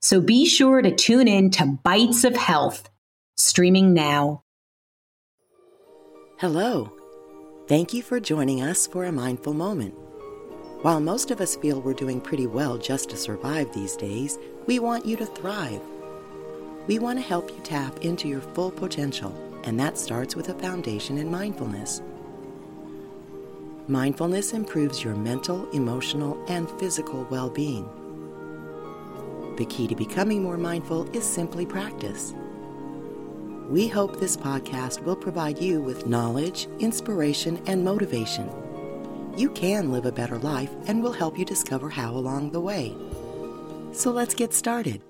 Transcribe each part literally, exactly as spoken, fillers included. So be sure to tune in to Bites of Health, streaming now. Hello. Thank you for joining us for a mindful moment. While most of us feel we're doing pretty well just to survive these days, we want you to thrive. We want to help you tap into your full potential, and that starts with a foundation in mindfulness. Mindfulness improves your mental, emotional, and physical well-being. The key to becoming more mindful is simply practice. We hope this podcast will provide you with knowledge, inspiration, and motivation. You can live a better life and will help you discover how along the way. So let's get started.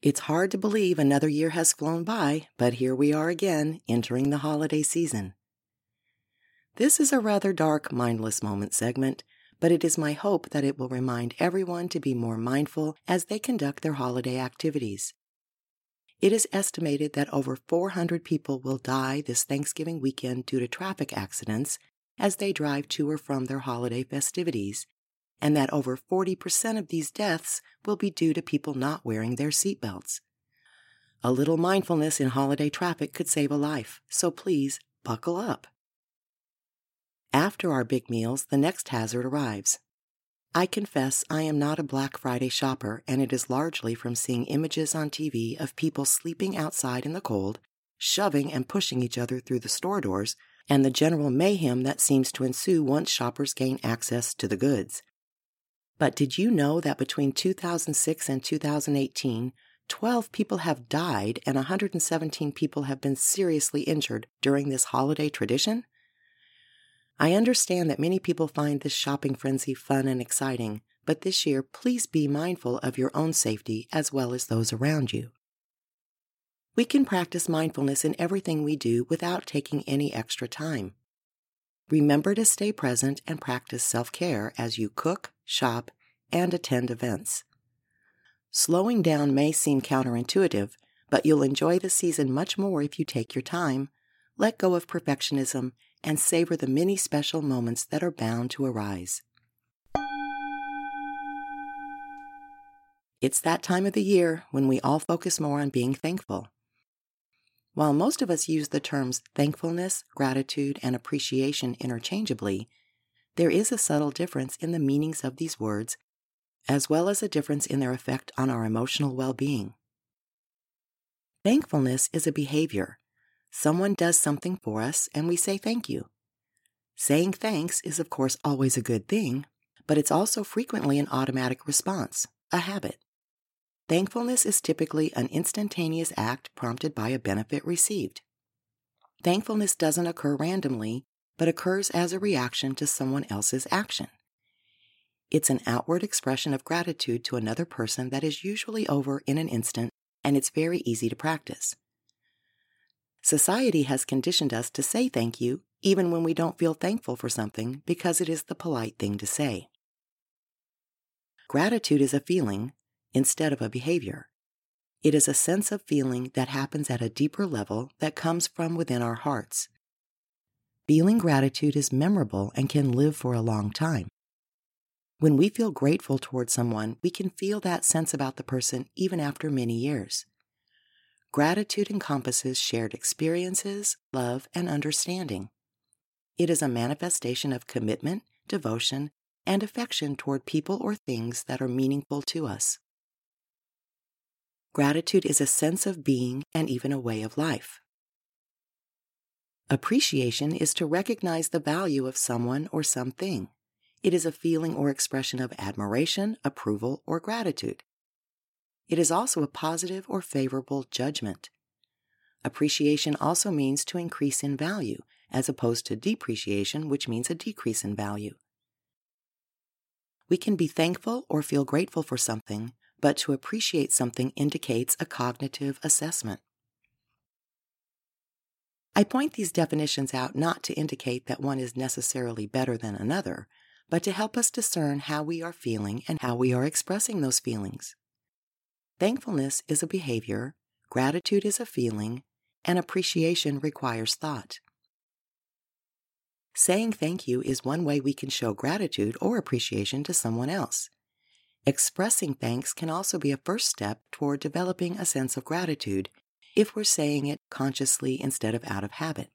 It's hard to believe another year has flown by, but here we are again, entering the holiday season. This is a rather dark, mindless moment segment, but it is my hope that it will remind everyone to be more mindful as they conduct their holiday activities. It is estimated that over four hundred people will die this Thanksgiving weekend due to traffic accidents as they drive to or from their holiday festivities, and that over forty percent of these deaths will be due to people not wearing their seatbelts. A little mindfulness in holiday traffic could save a life, so please buckle up. After our big meals, the next hazard arrives. I confess I am not a Black Friday shopper, and it is largely from seeing images on T V of people sleeping outside in the cold, shoving and pushing each other through the store doors, and the general mayhem that seems to ensue once shoppers gain access to the goods. But did you know that between two thousand six and two thousand eighteen, twelve people have died and one hundred seventeen people have been seriously injured during this holiday tradition? I understand that many people find this shopping frenzy fun and exciting, but this year, please be mindful of your own safety as well as those around you. We can practice mindfulness in everything we do without taking any extra time. Remember to stay present and practice self-care as you cook, shop, and attend events. Slowing down may seem counterintuitive, but you'll enjoy the season much more if you take your time, let go of perfectionism, and savor the many special moments that are bound to arise. It's that time of the year when we all focus more on being thankful. While most of us use the terms thankfulness, gratitude, and appreciation interchangeably, there is a subtle difference in the meanings of these words, as well as a difference in their effect on our emotional well-being. Thankfulness is a behavior. Someone does something for us, and we say thank you. Saying thanks is, of course, always a good thing, but it's also frequently an automatic response, a habit. Thankfulness is typically an instantaneous act prompted by a benefit received. Thankfulness doesn't occur randomly, but occurs as a reaction to someone else's action. It's an outward expression of gratitude to another person that is usually over in an instant, and it's very easy to practice. Society has conditioned us to say thank you, even when we don't feel thankful for something, because it is the polite thing to say. Gratitude is a feeling instead of a behavior. It is a sense of feeling that happens at a deeper level that comes from within our hearts. Feeling gratitude is memorable and can live for a long time. When we feel grateful toward someone, we can feel that sense about the person even after many years. Gratitude encompasses shared experiences, love, and understanding. It is a manifestation of commitment, devotion, and affection toward people or things that are meaningful to us. Gratitude is a sense of being and even a way of life. Appreciation is to recognize the value of someone or something. It is a feeling or expression of admiration, approval, or gratitude. It is also a positive or favorable judgment. Appreciation also means to increase in value, as opposed to depreciation, which means a decrease in value. We can be thankful or feel grateful for something, but to appreciate something indicates a cognitive assessment. I point these definitions out not to indicate that one is necessarily better than another, but to help us discern how we are feeling and how we are expressing those feelings. Thankfulness is a behavior, gratitude is a feeling, and appreciation requires thought. Saying thank you is one way we can show gratitude or appreciation to someone else. Expressing thanks can also be a first step toward developing a sense of gratitude if we're saying it consciously instead of out of habit.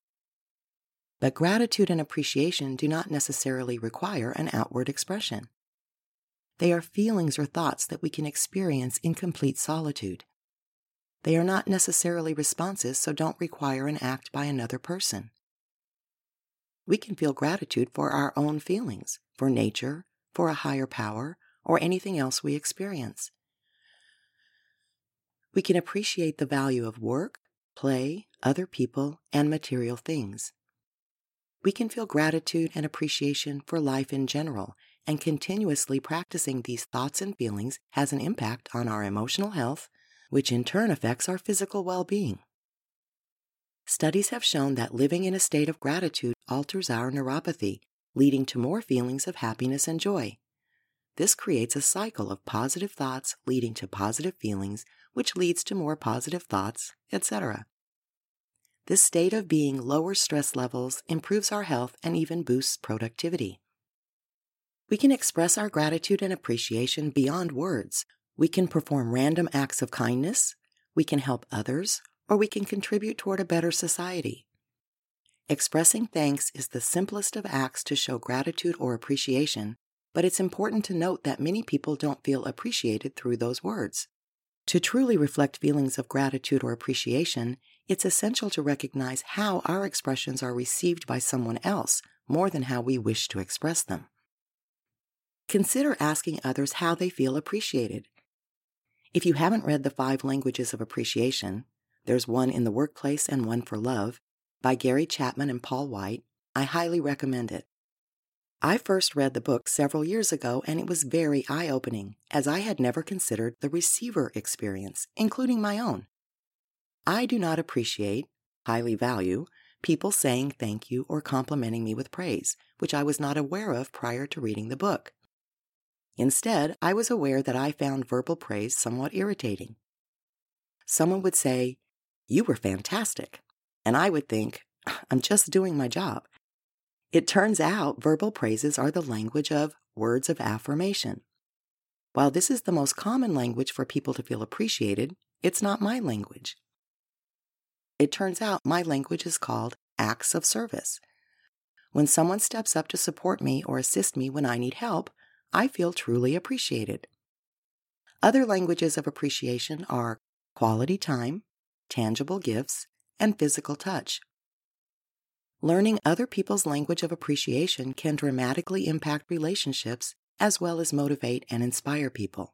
But gratitude and appreciation do not necessarily require an outward expression. They are feelings or thoughts that we can experience in complete solitude. They are not necessarily responses, so don't require an act by another person. We can feel gratitude for our own feelings, for nature, for a higher power, or anything else we experience. We can appreciate the value of work, play, other people, and material things. We can feel gratitude and appreciation for life in general, and continuously practicing these thoughts and feelings has an impact on our emotional health, which in turn affects our physical well-being. Studies have shown that living in a state of gratitude alters our neuropathy, leading to more feelings of happiness and joy. This creates a cycle of positive thoughts leading to positive feelings, which leads to more positive thoughts, et cetera. This state of being lowers stress levels, improves our health, and even boosts productivity. We can express our gratitude and appreciation beyond words. We can perform random acts of kindness, we can help others, or we can contribute toward a better society. Expressing thanks is the simplest of acts to show gratitude or appreciation, but it's important to note that many people don't feel appreciated through those words. To truly reflect feelings of gratitude or appreciation, it's essential to recognize how our expressions are received by someone else more than how we wish to express them. Consider asking others how they feel appreciated. If you haven't read The Five Languages of Appreciation, there's one in the workplace and one for love, by Gary Chapman and Paul White, I highly recommend it. I first read the book several years ago and it was very eye-opening, as I had never considered the receiver experience, including my own. I do not appreciate, highly value, people saying thank you or complimenting me with praise, which I was not aware of prior to reading the book. Instead, I was aware that I found verbal praise somewhat irritating. Someone would say, "You were fantastic," and I would think, "I'm just doing my job." It turns out verbal praises are the language of words of affirmation. While this is the most common language for people to feel appreciated, it's not my language. It turns out my language is called acts of service. When someone steps up to support me or assist me when I need help, I feel truly appreciated. Other languages of appreciation are quality time, tangible gifts, and physical touch. Learning other people's language of appreciation can dramatically impact relationships as well as motivate and inspire people.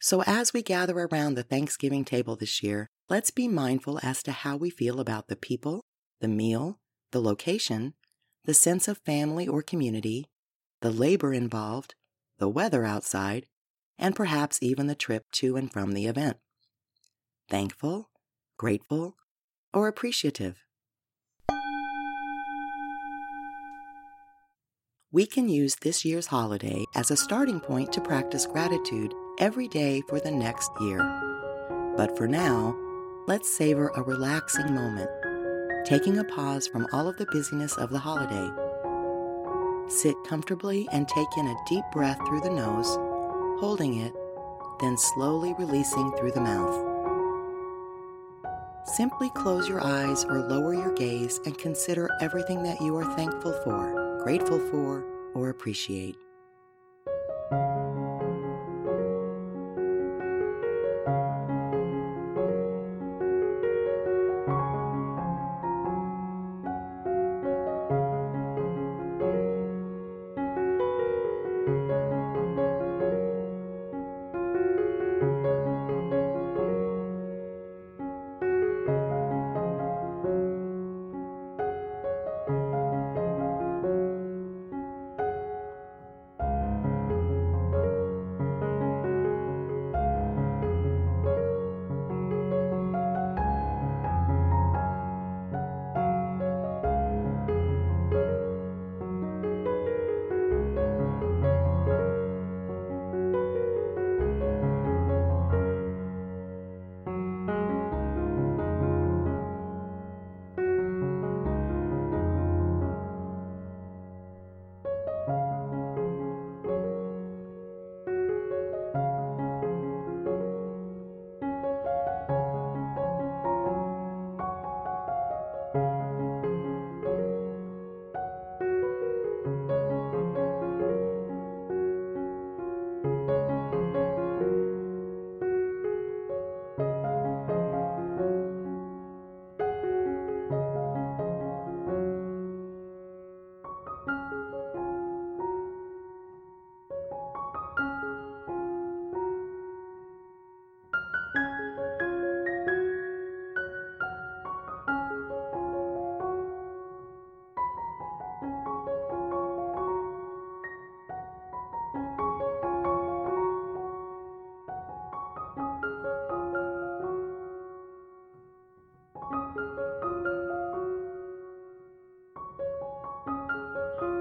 So as we gather around the Thanksgiving table this year, let's be mindful as to how we feel about the people, the meal, the location, the sense of family or community, the labor involved, the weather outside, and perhaps even the trip to and from the event. Thankful, grateful, or appreciative. We can use this year's holiday as a starting point to practice gratitude every day for the next year. But for now, let's savor a relaxing moment, taking a pause from all of the busyness of the holiday. Sit comfortably and take in a deep breath through the nose, holding it, then slowly releasing through the mouth. Simply close your eyes or lower your gaze and consider everything that you are thankful for, grateful for, or appreciate.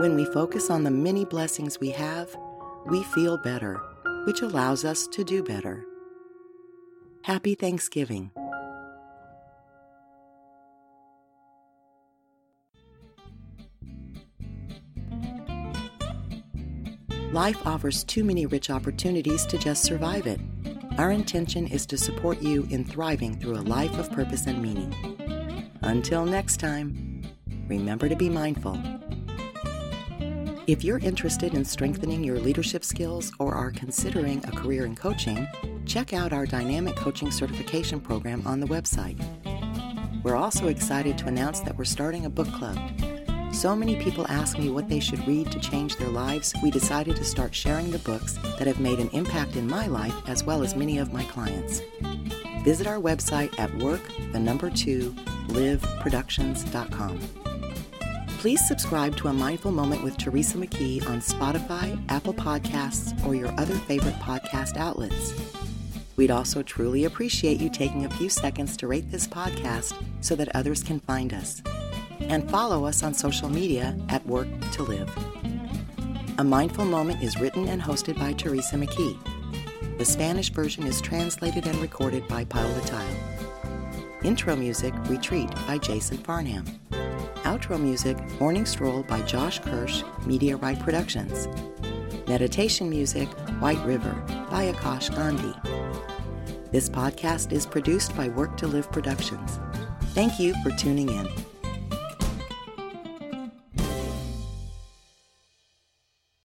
When we focus on the many blessings we have, we feel better, which allows us to do better. Happy Thanksgiving. Life offers too many rich opportunities to just survive it. Our intention is to support you in thriving through a life of purpose and meaning. Until next time, remember to be mindful. If you're interested in strengthening your leadership skills or are considering a career in coaching, check out our Dynamic Coaching Certification Program on the website. We're also excited to announce that we're starting a book club. So many people ask me what they should read to change their lives, we decided to start sharing the books that have made an impact in my life as well as many of my clients. Visit our website at work, the number two, live productions dot com. Please subscribe to A Mindful Moment with Teresa McKee on Spotify, Apple Podcasts, or your other favorite podcast outlets. We'd also truly appreciate you taking a few seconds to rate this podcast so that others can find us. And follow us on social media at Work to Live. A Mindful Moment is written and hosted by Teresa McKee. The Spanish version is translated and recorded by Paola Tile. Intro music, Retreat, by Jason Farnham. Outro music, Morning Stroll, by Josh Kirsch, Media Right Productions. Meditation music, White River, by Akash Gandhi. This podcast is produced by Work to Live Productions. Thank you for tuning in.